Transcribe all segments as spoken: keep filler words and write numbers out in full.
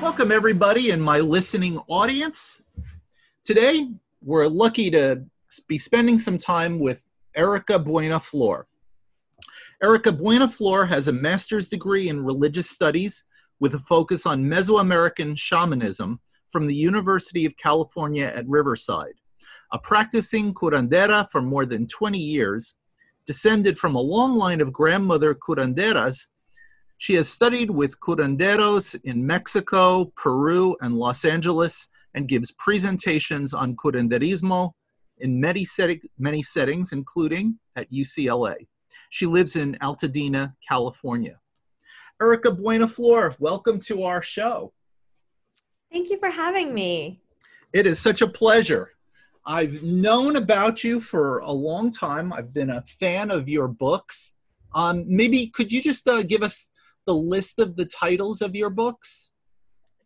Welcome, everybody, in my listening audience. Today, we're lucky to be spending some time with Erika Buenaflor. Erika Buenaflor has a master's degree in religious studies with a focus on Mesoamerican shamanism from the University of California at Riverside. A practicing curandera for more than twenty years, descended from a long line of grandmother curanderas, she has studied with curanderos in Mexico, Peru, and Los Angeles, and gives presentations on curanderismo in many, set- many settings, including at U C L A. She lives in Altadena, California. Erika Buenaflor, welcome to our show. Thank you for having me. It is such a pleasure. I've known about you for a long time. I've been a fan of your books. Um, maybe could you just uh, give us the list of the titles of your books?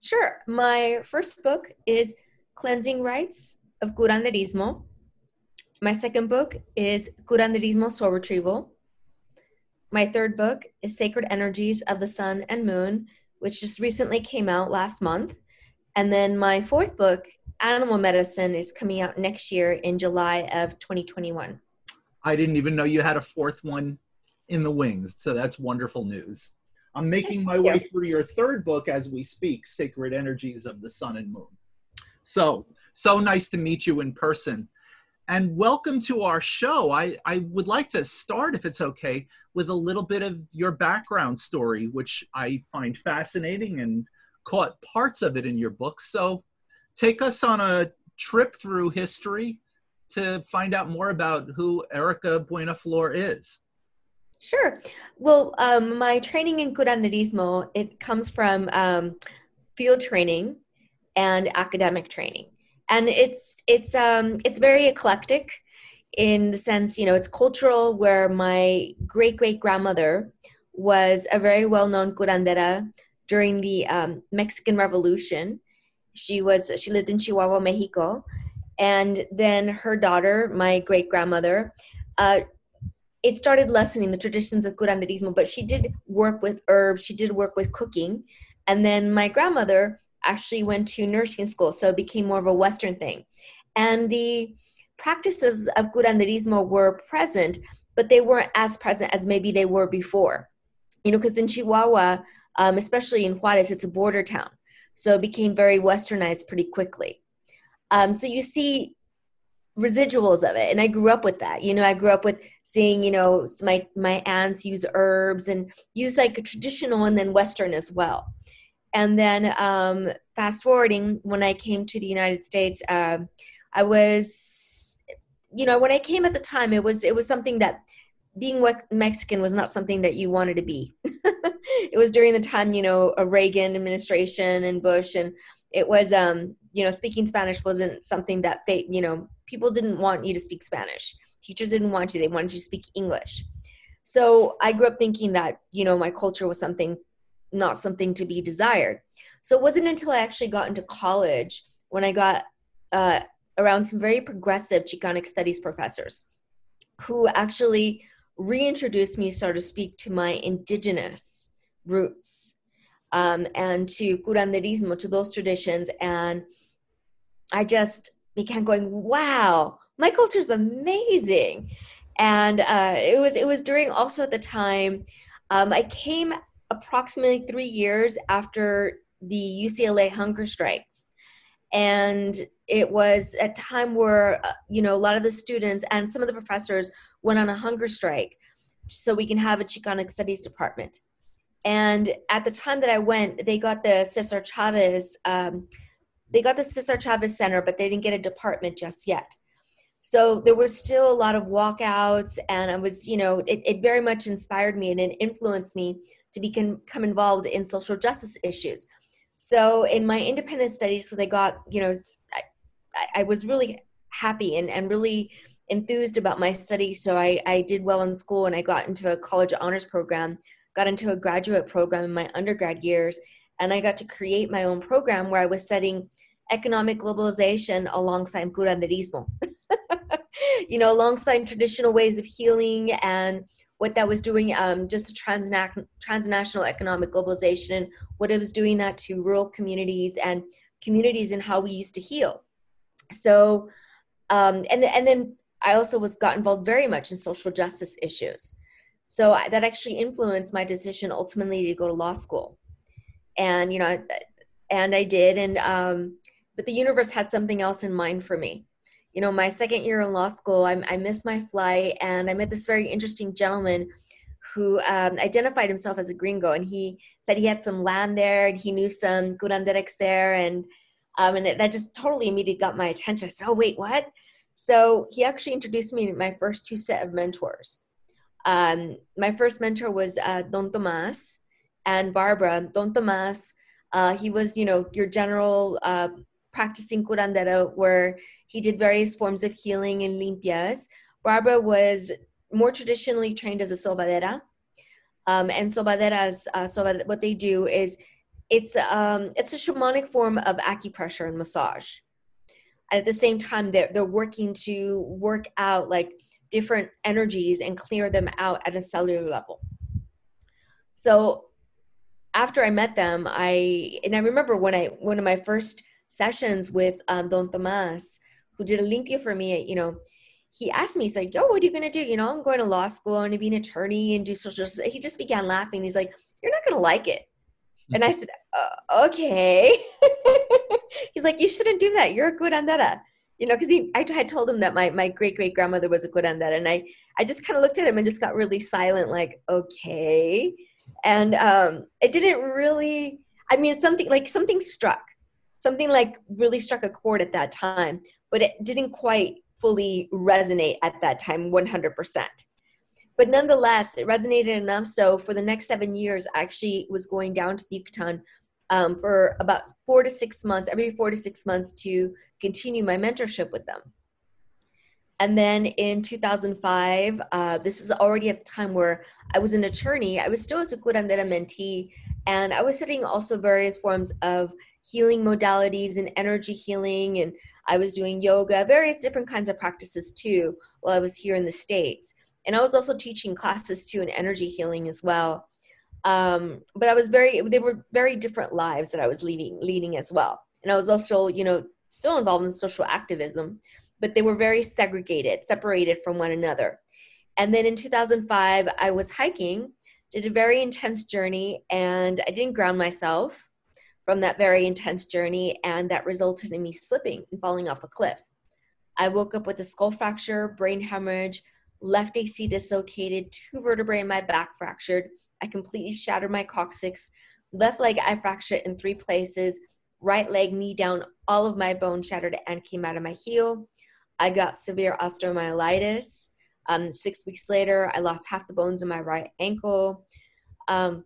Sure. My first book is Cleansing Rites of Curanderismo. My second book is Curanderismo Soul Retrieval. My third book is Sacred Energies of the Sun and Moon, which just recently came out last month. And then my fourth book, Animal Medicine, is coming out next year in July of twenty twenty-one. I didn't even know you had a fourth one in the wings, so that's wonderful news. I'm making my way through your third book as we speak, Sacred Energies of the Sun and Moon. So, so nice to meet you in person. And welcome to our show. I, I would like to start, if it's okay, with a little bit of your background story, which I find fascinating and caught parts of it in your book. So take us on a trip through history to find out more about who Erika Buenaflor is. Sure. Well, um, my training in curanderismo, it comes from um, field training and academic training. And it's it's um, it's very eclectic in the sense, you know, it's cultural, where my great-great-grandmother was a very well-known curandera during the um, Mexican Revolution. She was she lived in Chihuahua, Mexico. And then her daughter, my great-grandmother, uh, it started lessening the traditions of curanderismo, but she did work with herbs. She did work with cooking. And then my grandmother actually went to nursing school, so it became more of a Western thing. And the practices of curanderismo were present, but they weren't as present as maybe they were before. You know, because in Chihuahua, um, especially in Juarez, it's a border town. So it became very Westernized pretty quickly. Um, so you see residuals of it. And I grew up with that. You know, I grew up with seeing, you know, my, my aunts use herbs and use like a traditional and then Western as well. And then um, fast forwarding, when I came to the United States, uh, I was, you know, when I came at the time, it was, it was something that being Mexican was not something that you wanted to be. It was during the time, you know, a Reagan administration and Bush, and it was, um, you know, speaking Spanish wasn't something that fate, you know, people didn't want you to speak Spanish. Teachers didn't want you. They wanted you to speak English. So I grew up thinking that, you know, my culture was something, not something to be desired. So it wasn't until I actually got into college when I got uh, around some very progressive Chicanx studies professors who actually reintroduced me, so to speak, to my indigenous roots. Um, and to curanderismo, to those traditions. And I just began going, wow, my culture's amazing. And uh, it was it was during also at the time, um, I came approximately three years after the U C L A hunger strikes. And it was a time where, uh, you know, a lot of the students and some of the professors went on a hunger strike so we can have a Chicanx studies department. And at the time that I went, they got the Cesar Chavez, um, they got the Cesar Chavez Center, but they didn't get a department just yet. So there were still a lot of walkouts, and I was, you know, it, it very much inspired me and it influenced me to become involved in social justice issues. So in my independent studies, so they got, you know, I, I was really happy and, and really enthused about my study. So I, I did well in school, and I got into a college honors program, got into a graduate program in my undergrad years. And I got to create my own program where I was studying economic globalization alongside curanderismo, you know, alongside traditional ways of healing and what that was doing, um, just transna- transnational economic globalization and what it was doing that to rural communities and communities and how we used to heal. So, um, and, and then I also was got involved very much in social justice issues. So I, that actually influenced my decision ultimately to go to law school. And, you know, and I did, and, um, but the universe had something else in mind for me. You know, my second year in law school, I, I missed my flight, and I met this very interesting gentleman who um, identified himself as a gringo, and he said he had some land there, and he knew some curanderos there, and um, and that just totally immediately got my attention. I said, oh, wait, what? So he actually introduced me to my first two set of mentors. Um, my first mentor was uh, Don Tomás and Barbara. Don Tomás, uh, he was, you know, your general uh, practicing curandero, where he did various forms of healing and limpias. Barbara was more traditionally trained as a sobadera. Um, and sobaderas, uh, sobad- what they do is it's, um, it's a shamanic form of acupressure and massage. And at the same time, they're, they're working to work out like different energies and clear them out at a cellular level. So after I met them, I, and I remember when I, one of my first sessions with um, Don Tomás, who did a limpia for me, you know, he asked me, he's like, yo, what are you going to do? You know, I'm going to law school, I'm going to be an attorney and do social justice. He just began laughing. He's like, you're not going to like it. And I said, uh, okay. He's like, you shouldn't do that. You're a curandera. You know, because he, I had told him that my, my great-great-grandmother was a curandera. And I, I just kind of looked at him and just got really silent, like, okay. And um, it didn't really, I mean, something like something struck. Something like really struck a chord at that time, but it didn't quite fully resonate at that time, one hundred percent. But nonetheless, it resonated enough. So for the next seven years, I actually was going down to the Yucatan um, for about four to six months, every four to six months to continue my mentorship with them. And then in two thousand five, uh, this was already at the time where I was an attorney. I was still a curandera mentee, and I was studying also various forms of healing modalities and energy healing. And I was doing yoga, various different kinds of practices too, while I was here in the States. And I was also teaching classes too in energy healing as well. Um, but I was very, they were very different lives that I was leading, leading as well. And I was also, you know, still involved in social activism, but they were very segregated, separated from one another. And then in two thousand five, I was hiking, did a very intense journey, and I didn't ground myself from that very intense journey, and that resulted in me slipping and falling off a cliff. I woke up with a skull fracture, brain hemorrhage, left A C dislocated, two vertebrae in my back fractured. I completely shattered my coccyx, left leg I fractured in three places, right leg, knee down, all of my bone shattered and came out of my heel. I got severe osteomyelitis. Um, six weeks later, I lost half the bones in my right ankle. Um,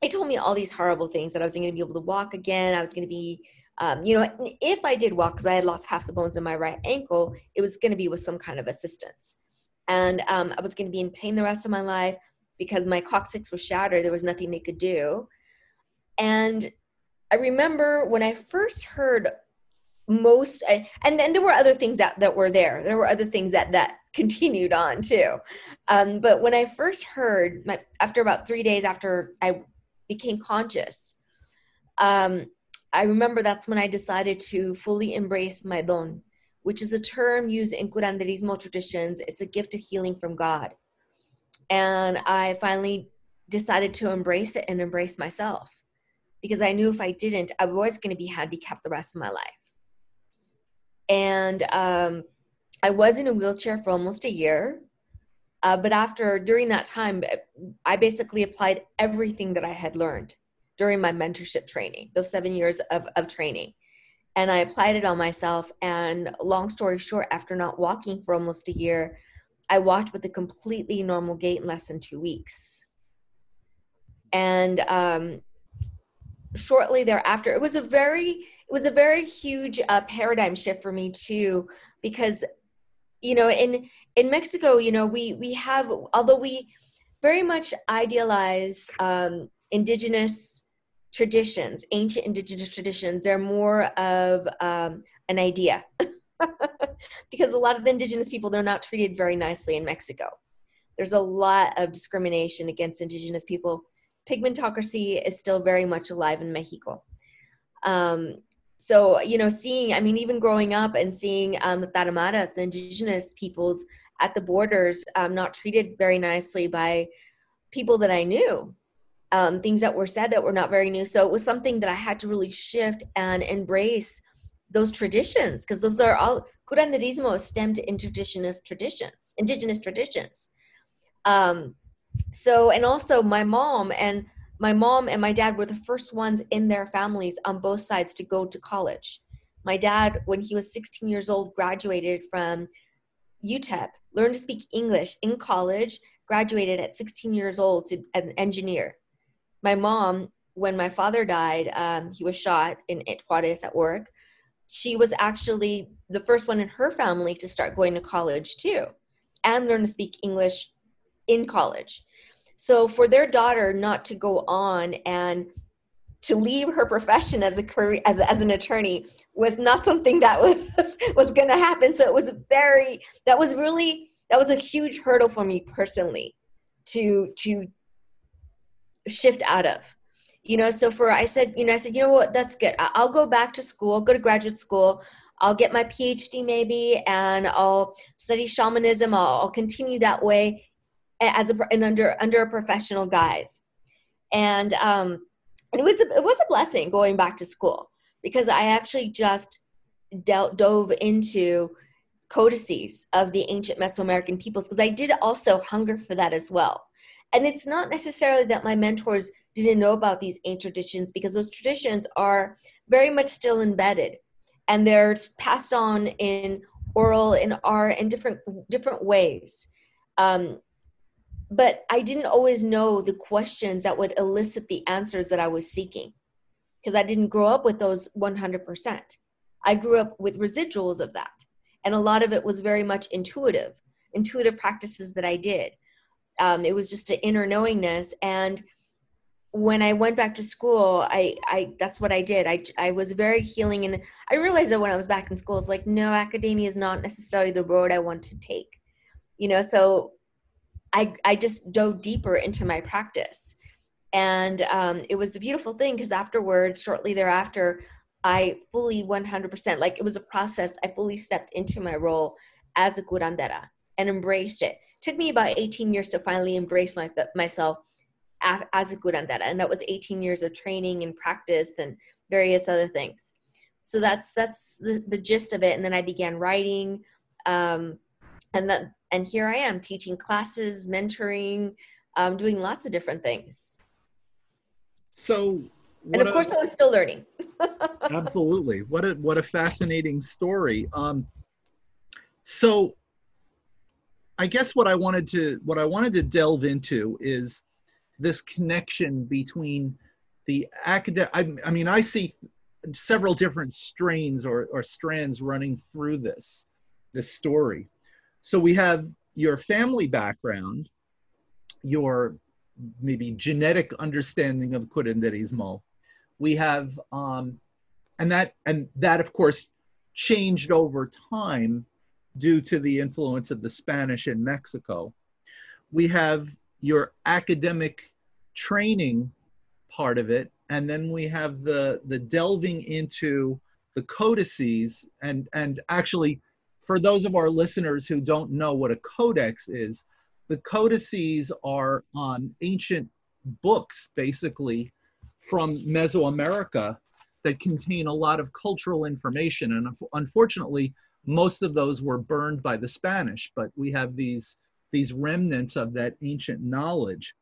They told me all these horrible things, that I wasn't going to be able to walk again. I was going to be, um, you know, if I did walk, because I had lost half the bones in my right ankle, it was going to be with some kind of assistance. And um, I was going to be in pain the rest of my life because my coccyx was shattered. There was nothing they could do. And I remember when I first heard most, I, and then there were other things that, that were there. There were other things that, that continued on too. Um, but when I first heard, my, after about three days after I became conscious, um, I remember that's when I decided to fully embrace my don, which is a term used in curanderismo traditions. It's a gift of healing from God. And I finally decided to embrace it and embrace myself, because I knew if I didn't, I was going to be handicapped the rest of my life. And um, I was in a wheelchair for almost a year. Uh, but after, during that time, I basically applied everything that I had learned during my mentorship training, those seven years of, of training. And I applied it on myself. And long story short, after not walking for almost a year, I walked with a completely normal gait in less than two weeks. And um, shortly thereafter, it was a very, it was a very huge uh, paradigm shift for me too, because, you know, in, in Mexico, you know, we, we have, although we very much idealize um, indigenous traditions, ancient indigenous traditions, they're more of um, an idea because a lot of the indigenous people, they're not treated very nicely in Mexico. There's a lot of discrimination against indigenous people. Pigmentocracy is still very much alive in Mexico. Um, so, you know, seeing, I mean, even growing up and seeing um, the Tarahumaras, the indigenous peoples at the borders, um, not treated very nicely by people that I knew, um, things that were said that were not very new. So it was something that I had to really shift and embrace those traditions, because those are all, curanderismo stemmed in indigenous traditions, indigenous traditions. Um, so, and also my mom and my mom and my dad were the first ones in their families on both sides to go to college. My dad, when he was sixteen years old, graduated from U T E P, learned to speak English in college, graduated at sixteen years old to as an engineer. My mom, when my father died, um, he was shot in Juarez at work. She was actually the first one in her family to start going to college too, and learn to speak English in college. So for their daughter not to go on and to leave her profession as a career, as, as an attorney, was not something that was, was going to happen. So it was very, that was really, that was a huge hurdle for me personally to, to shift out of, you know. So for, I said, you know, I said, you know what, that's good. I'll go back to school, go to graduate school. I'll get my PhD maybe, and I'll study shamanism. I'll, I'll continue that way as a, and under, under a professional guise. And, um, it was, a, it was a blessing going back to school, because I actually just dealt, dove into codices of the ancient Mesoamerican peoples, because I did also hunger for that as well. And it's not necessarily that my mentors didn't know about these ancient traditions, because those traditions are very much still embedded, and they're passed on in oral and art in different, different ways. Um, But I didn't always know the questions that would elicit the answers that I was seeking, because I didn't grow up with those one hundred percent. I grew up with residuals of that. And a lot of it was very much intuitive, intuitive practices that I did. Um, it was just an inner knowingness. And when I went back to school, I, I that's what I did. I, I was very healing. And I realized that when I was back in school, it's like, no, academia is not necessarily the road I want to take, you know, so I, I just dove deeper into my practice. And um, it was a beautiful thing, because afterwards, shortly thereafter, I fully one hundred percent, like it was a process, I fully stepped into my role as a curandera and embraced it. It took me about eighteen years to finally embrace my, myself as a curandera. And that was eighteen years of training and practice and various other things. So that's, that's the, the gist of it. And then I began writing, um, and that, and here I am teaching classes, mentoring, um, doing lots of different things. So, and of course, I was still learning. Absolutely, what a what a fascinating story. Um, so, I guess what I wanted to what I wanted to delve into is this connection between the academic. I, I mean, I see several different strains or or strands running through this this story. So we have your family background, your maybe genetic understanding of curanderismo. We have, um, and that, and that of course changed over time due to the influence of the Spanish in Mexico. We have your academic training part of it, and then we have the the delving into the codices and and actually. For those of our listeners who don't know what a codex is, the codices are um, ancient books, basically, from Mesoamerica that contain a lot of cultural information. And unfortunately, most of those were burned by the Spanish, but we have these, these remnants of that ancient knowledge.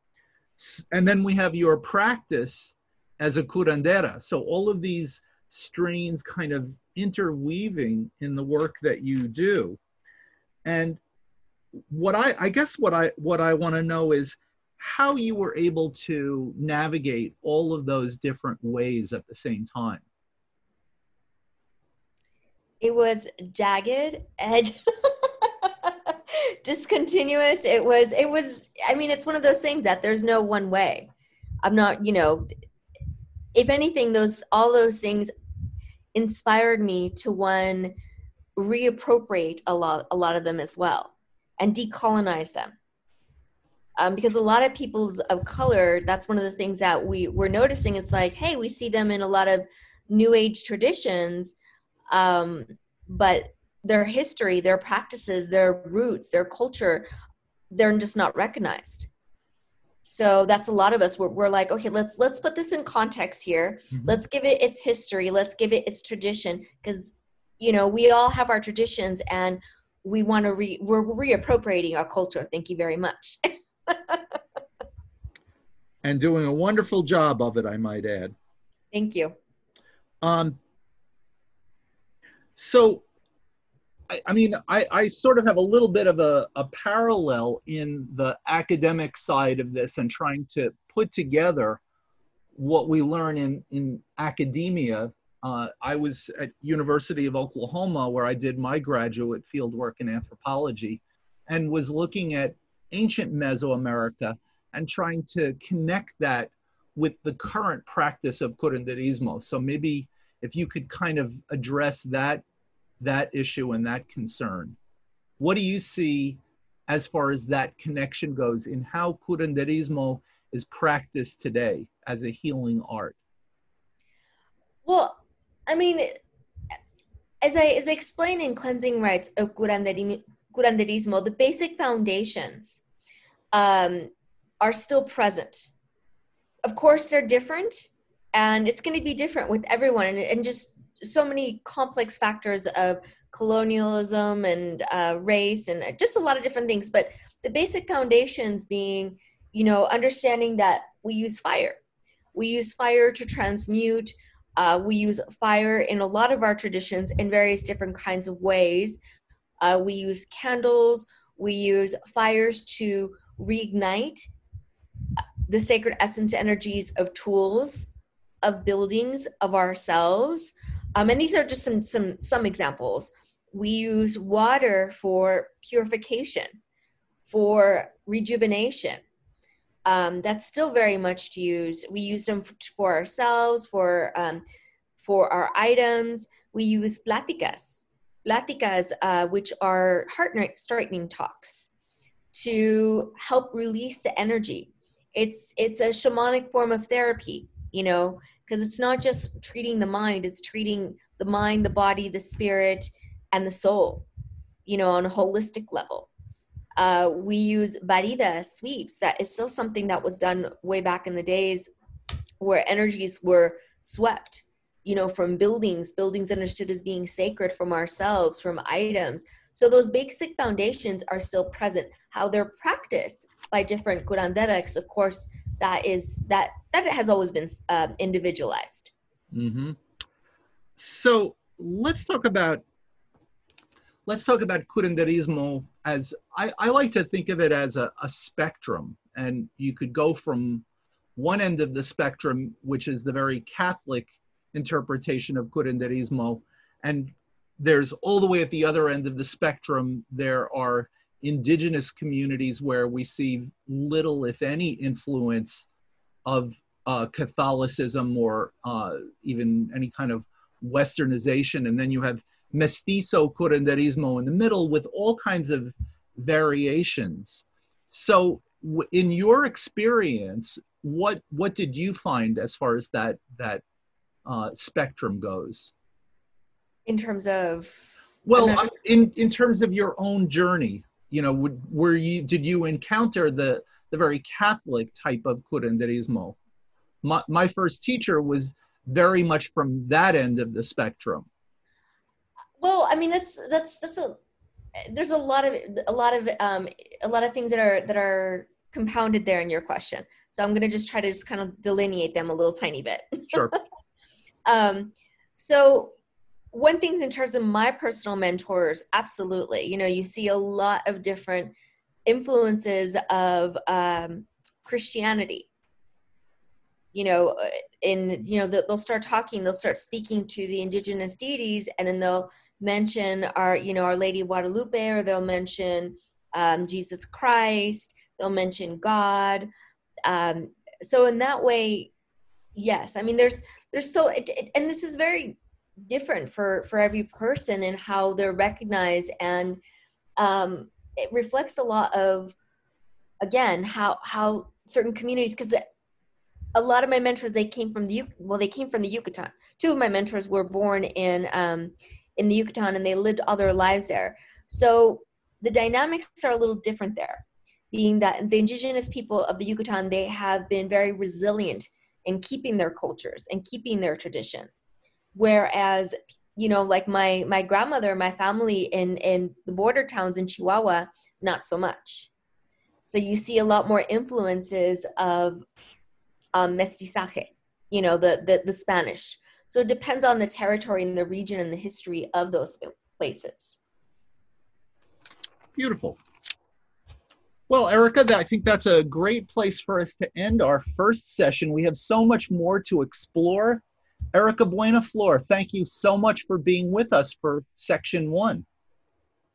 And then we have your practice as a curandera. So all of these strains kind of interweaving in the work that you do. And what I, I guess what I, what I want to know is, how you were able to navigate all of those different ways at the same time. It was jagged edge, discontinuous. It was, it was, I mean, it's one of those things that there's no one way. I'm not, you know, if anything, those, all those things inspired me to one, reappropriate a lot, a lot of them as well and decolonize them. Um, because a lot of peoples of color, that's one of the things that we were noticing. It's like, hey, we see them in a lot of New Age traditions, um, but their history, their practices, their roots, their culture, they're just not recognized. So that's a lot of us. We're, we're like, okay, let's let's put this in context here. Mm-hmm. Let's give it its history. Let's give it its tradition, because you know we all have our traditions, and we want to re we're reappropriating our culture. Thank you very much. And doing a wonderful job of it, I might add. Thank you. Um, so, I, I mean, I, I sort of have a little bit of a, a parallel in the academic side of this and trying to put together what we learn in, in academia. Uh, I was at University of Oklahoma where I did my graduate field work in anthropology and was looking at ancient Mesoamerica and trying to connect that with the current practice of curanderismo. So maybe if you could kind of address that, that issue and that concern. What do you see as far as that connection goes in how curanderismo is practiced today as a healing art? Well, I mean, as I, as I explained in Cleansing Rites of Curanderismo, Curanderismo, the basic foundations um, are still present. Of course, they're different, and it's going to be different with everyone, and, and just so many complex factors of colonialism and uh, race and just a lot of different things. But the basic foundations being, you know, understanding that we use fire. We use fire to transmute. Uh, we use fire in a lot of our traditions in various different kinds of ways. Uh, we use candles, we use fires to reignite the sacred essence energies of tools, of buildings, of ourselves. Um, and these are just some, some, some examples. We use water for purification, for rejuvenation. Um, that's still very much used. We use them for ourselves, for, um, for our items. We use pláticas. Pláticas, uh, which are heart-straightening talks to help release the energy. It's, it's a shamanic form of therapy, you know, because it's not just treating the mind, it's treating the mind, the body, the spirit, and the soul, you know, on a holistic level. Uh, we use barrida sweeps. That is still something that was done way back in the days where energies were swept, you know, from buildings, buildings understood as being sacred, from ourselves, from items. So those basic foundations are still present. How they're practiced by different curanderas, of course, that is that that has always been uh, individualized. Mm-hmm. So let's talk about let's talk about curanderismo as I, I like to think of it as a, a spectrum, and you could go from one end of the spectrum, which is the very Catholic interpretation of curanderismo, and there's all the way at the other end of the spectrum, there are indigenous communities where we see little, if any, influence of uh, Catholicism or uh, even any kind of westernization. And then you have mestizo curanderismo in the middle with all kinds of variations. So w in your experience, what, what did you find as far as that, that uh, spectrum goes? In terms of, well, not... in in terms of your own journey, you know, would, were you did you encounter the the very Catholic type of curanderismo? My my first teacher was very much from that end of the spectrum. Well, I mean, that's that's that's a there's a lot of a lot of um, a lot of things that are that are compounded there in your question. So I'm gonna just try to just kind of delineate them a little tiny bit. Sure. um, so. One thing in terms of my personal mentors, absolutely. You know, you see a lot of different influences of um, Christianity. You know, in, you know, they'll start talking, they'll start speaking to the indigenous deities, and then they'll mention our, you know, Our Lady Guadalupe, or they'll mention um, Jesus Christ, they'll mention God. Um, so in that way, yes, I mean, there's, there's so, it, it, and this is very different for, for every person and how they're recognized. And um, it reflects a lot of, again, how, how certain communities, because a lot of my mentors, they came from the, well, they came from the Yucatan. Two of my mentors were born in, um, in the Yucatan, and they lived all their lives there. So the dynamics are a little different there, being that the indigenous people of the Yucatan, they have been very resilient in keeping their cultures and keeping their traditions. Whereas, you know, like my, my grandmother, my family in, in the border towns in Chihuahua, not so much. So you see a lot more influences of Um, mestizaje, you know, the, the, the Spanish. So it depends on the territory and the region and the history of those places. Beautiful. Well, Erika, that, I think that's a great place for us to end our first session. We have so much more to explore. Erika Buenaflor, thank you so much for being with us for section one.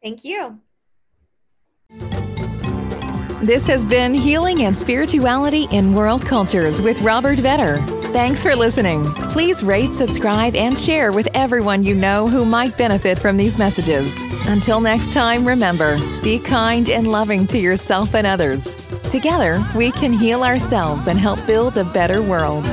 Thank you. This has been Healing and Spirituality in World Cultures with Robert Vetter. Thanks for listening. Please rate, subscribe, and share with everyone you know who might benefit from these messages. Until next time, remember, be kind and loving to yourself and others. Together, we can heal ourselves and help build a better world.